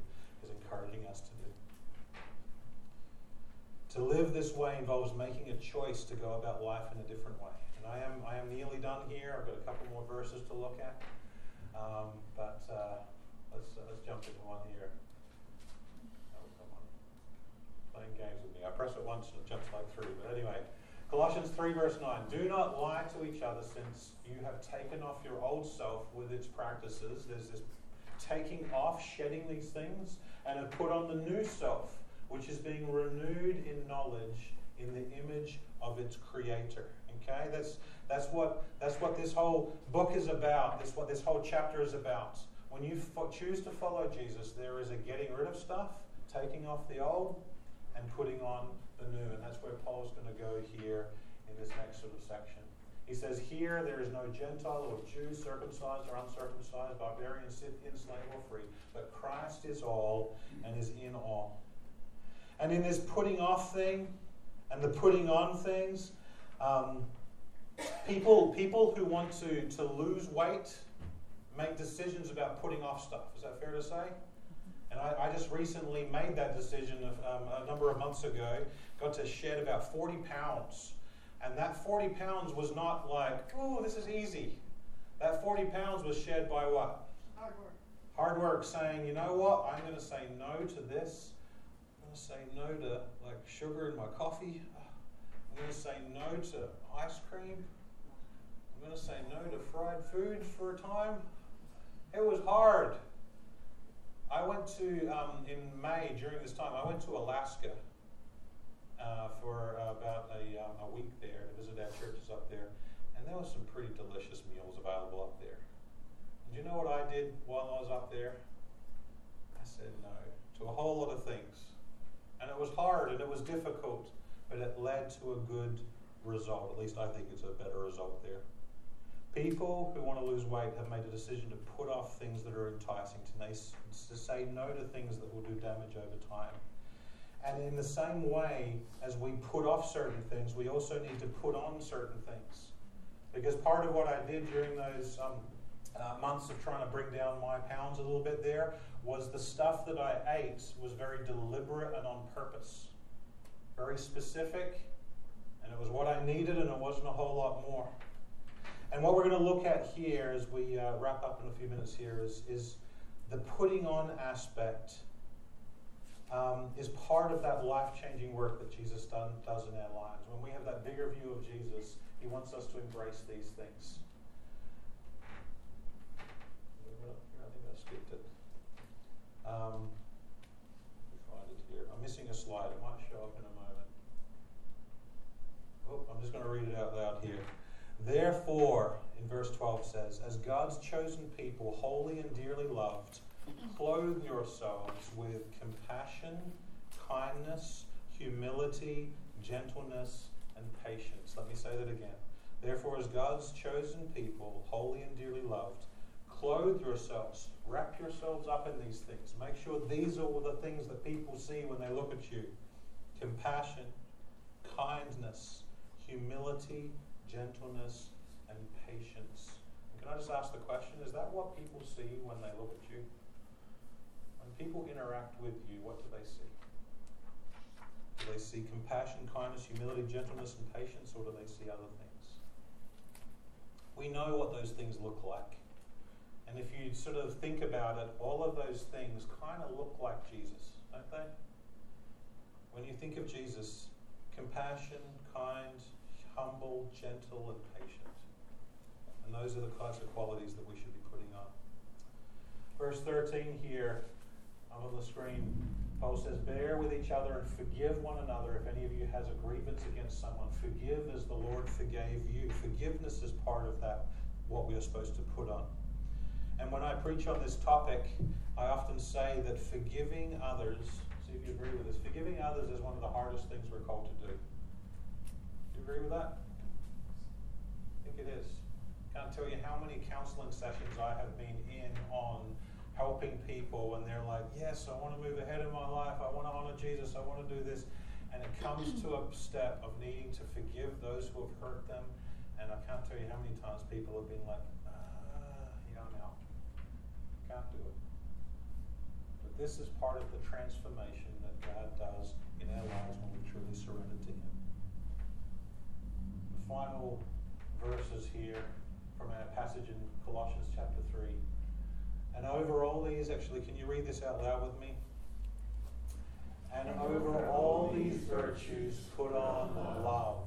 is encouraging us to do. To live this way involves making a choice to go about life in a different way. And I am nearly done here. I've got a couple more verses to look at. Let's jump into one here. Playing games with me. I press it once and it jumps like through. But anyway, Colossians 3 verse 9. Do not lie to each other, since you have taken off your old self with its practices. There's this taking off, shedding these things, and have put on the new self, which is being renewed in knowledge in the image of its creator. Okay, that's what this whole book is about. That's what this whole chapter is about. When you choose to follow Jesus, there is a getting rid of stuff, taking off the old, and putting on the new. And that's where Paul's going to go here in this next sort of section. He says, here there is no Gentile or Jew, circumcised or uncircumcised, barbarian, Scythian, slave or free, but Christ is all and is in all. And in this putting off thing and the putting on things, people who want to lose weight make decisions about putting off stuff. Is that fair to say? And I just recently made that decision a number of months ago. Got to shed about 40 pounds. And that 40 pounds was not like, oh, this is easy. That 40 pounds was shed by what? Hard work, saying, you know what? I'm going to say no to this. I'm going to say no to sugar in my coffee. I'm going to say no to ice cream. I'm going to say no to fried food for a time. It was hard. I went to, in May during this time, I went to Alaska for about a week there to visit our churches up there. And there were some pretty delicious meals available up there. And you know what I did while I was up there? I said no to a whole lot of things. And it was hard and it was difficult, but it led to a good result. At least I think it's a better result there. People who want to lose weight have made a decision to put off things that are enticing, to say no to things that will do damage over time. And in the same way as we put off certain things, we also need to put on certain things. Because part of what I did during those months of trying to bring down my pounds a little bit there was the stuff that I ate was very deliberate and on purpose. Very specific, and it was what I needed and it wasn't a whole lot more. And what we're going to look at here as we wrap up in a few minutes here is the putting on aspect is part of that life-changing work that Jesus does in our lives. When we have that bigger view of Jesus, he wants us to embrace these things. I think I skipped it. Find it here. I'm missing a slide. It might show up in a moment. Oh, I'm just going to read it out loud here. Therefore, in verse 12 says, as God's chosen people, holy and dearly loved, clothe yourselves with compassion, kindness, humility, gentleness, and patience. Let me say that again. Therefore, as God's chosen people, holy and dearly loved, clothe yourselves, wrap yourselves up in these things. Make sure these are all the things that people see when they look at you. Compassion, kindness, humility, gentleness, and patience. And can I just ask the question, is that what people see when they look at you? When people interact with you, what do they see? Do they see compassion, kindness, humility, gentleness, and patience, or do they see other things? We know what those things look like. And if you sort of think about it, all of those things kind of look like Jesus, don't they? When you think of Jesus, compassion, kind, humble, gentle, and patient. And those are the kinds of qualities that we should be putting on. Verse 13 here, on the screen, Paul says, bear with each other and forgive one another if any of you has a grievance against someone. Forgive as the Lord forgave you. Forgiveness is part of that, what we are supposed to put on. And when I preach on this topic, I often say that forgiving others, see if you agree with this, forgiving others is one of the hardest things we're called to do. Do you agree with that? I think it is. Can't tell you how many counseling sessions I have been in on helping people, and they're like, yes, I want to move ahead in my life, I want to honor Jesus, I want to do this. And it comes to a step of needing to forgive those who have hurt them. And I can't tell you how many times people have been like, I'm out. Can't do it. But this is part of the transformation that God does in our lives when we truly surrender to him. The final verses here from our passage in Colossians chapter 3. And over all these, actually, can you read this out loud with me? And over all these virtues put on love,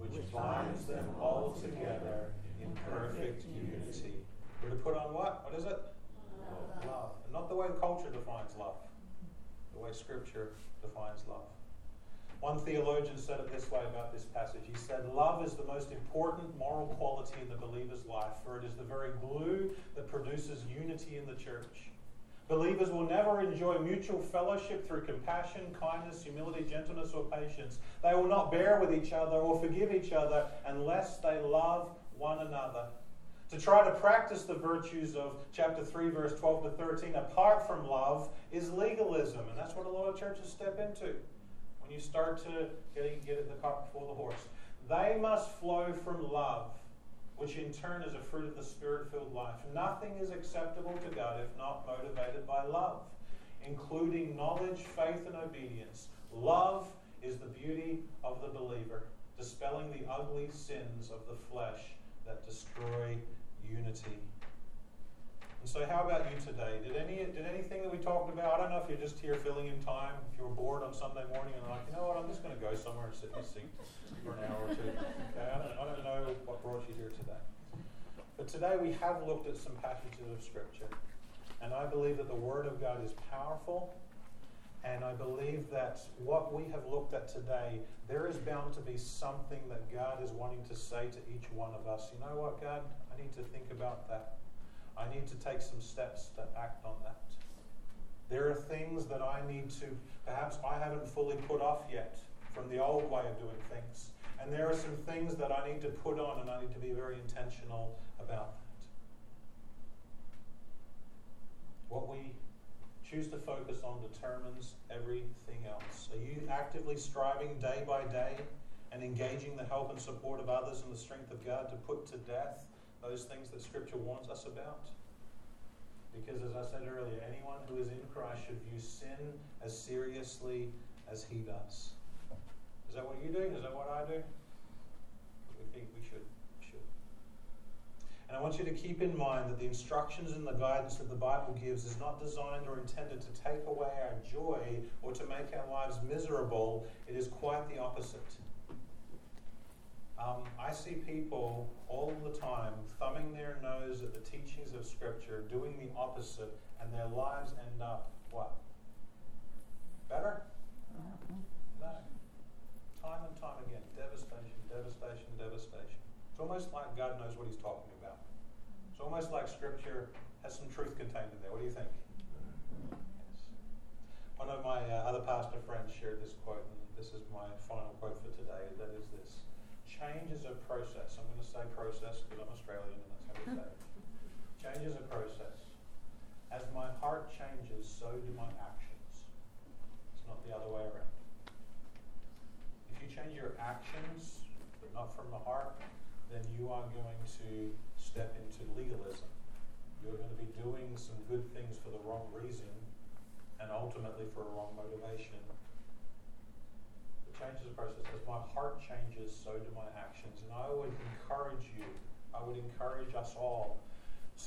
which binds them all together in perfect unity. We're to put on what? What is it? Love. And not the way culture defines love. The way Scripture defines love. One theologian said it this way about this passage. He said, love is the most important moral quality in the believer's life, for it is the very glue that produces unity in the church. Believers will never enjoy mutual fellowship through compassion, kindness, humility, gentleness, or patience. They will not bear with each other or forgive each other unless they love one another. To try to practice the virtues of chapter 3, verse 12 to 13, apart from love, is legalism. And that's what a lot of churches step into. When you start to get the cart before the horse. They must flow from love, which in turn is a fruit of the Spirit-filled life. Nothing is acceptable to God if not motivated by love, including knowledge, faith, and obedience. Love is the beauty of the believer, dispelling the ugly sins of the flesh that destroy unity. And so how about you today? Did anything that we talked about, I don't know if you're just here filling in time, if you were bored on Sunday morning and like, you know what, I'm just going to go somewhere and sit in a seat for an hour or two. Okay, I don't know what brought you here today. But today we have looked at some passages of Scripture. And I believe that the Word of God is powerful. And I believe that what we have looked at today, there is bound to be something that God is wanting to say to each one of us. You know what, God? I need to think about that. I need to take some steps to act on that. There are things that I need to, perhaps I haven't fully put off yet from the old way of doing things. And there are some things that I need to put on, and I need to be very intentional about that. What we choose to focus on determines everything else. Are you actively striving day by day and engaging the help and support of others and the strength of God to put to death those things that Scripture warns us about? Because as I said earlier, anyone who is in Christ should view sin as seriously as he does. Is that what you do? Is that what I do? We think we should. And I want you to keep in mind that the instructions and the guidance that the Bible gives is not designed or intended to take away our joy or to make our lives miserable. It is quite the opposite. I see people all the time thumbing their nose at the teachings of Scripture, doing the opposite, and their lives end up what? Better? No. Time and time again. Devastation, devastation, devastation. It's almost like God knows what he's talking about. It's almost like Scripture has some truth contained in there. What do you think? Yes. One of my other pastor friends shared this quote, and this is my final quote for today, and that is this. Change is a process. I'm going to say process because I'm Australian and that's how we say it. Change is a process. As my heart changes, so do my actions. It's not the other way around. If you change your actions, but not from the heart, then you are going to step into legalism. You're going to be doing some good things for the wrong reason and ultimately for a wrong motivation. Change is a process. As my heart changes, so do my actions. And I would encourage us all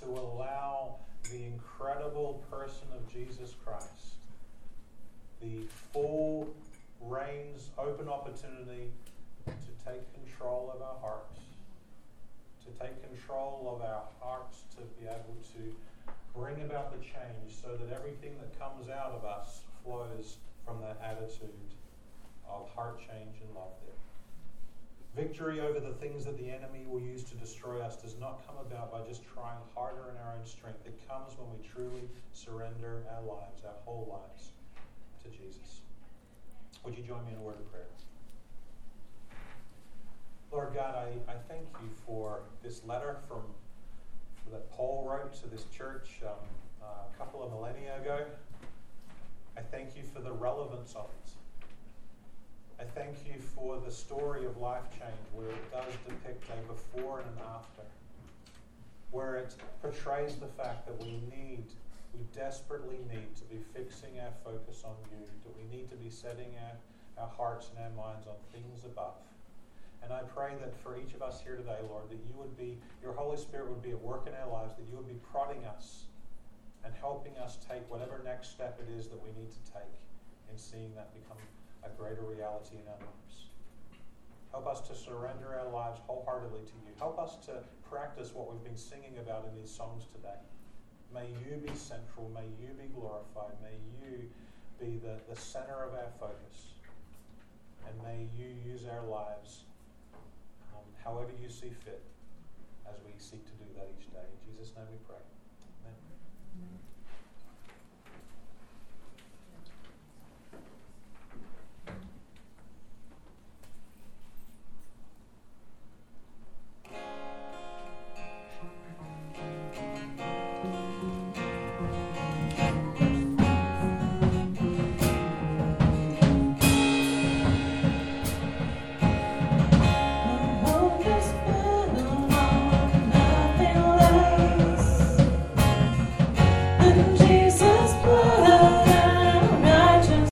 to allow the incredible person of Jesus Christ, the full reins, open opportunity to take control of our hearts, to be able to bring about the change so that everything that comes out of us flows from that attitude of heart change and love there. Victory over the things that the enemy will use to destroy us does not come about by just trying harder in our own strength. It comes when we truly surrender our lives, our whole lives, to Jesus. Would you join me in a word of prayer? Lord God, I thank you for this letter that Paul wrote to this church a couple of millennia ago. I thank you for the relevance of it. I thank you for the story of life change where it does depict a before and an after, where it portrays the fact that we desperately need to be fixing our focus on you, that we need to be setting our hearts and our minds on things above. And I pray that for each of us here today, Lord, that your Holy Spirit would be at work in our lives, that you would be prodding us and helping us take whatever next step it is that we need to take in seeing that become a greater reality in our lives. Help us to surrender our lives wholeheartedly to you. Help us to practice what we've been singing about in these songs today. May you be central. May you be glorified. May you be the center of our focus. And may you use our lives however you see fit as we seek to do that each day. In Jesus' name we pray. Amen. Amen.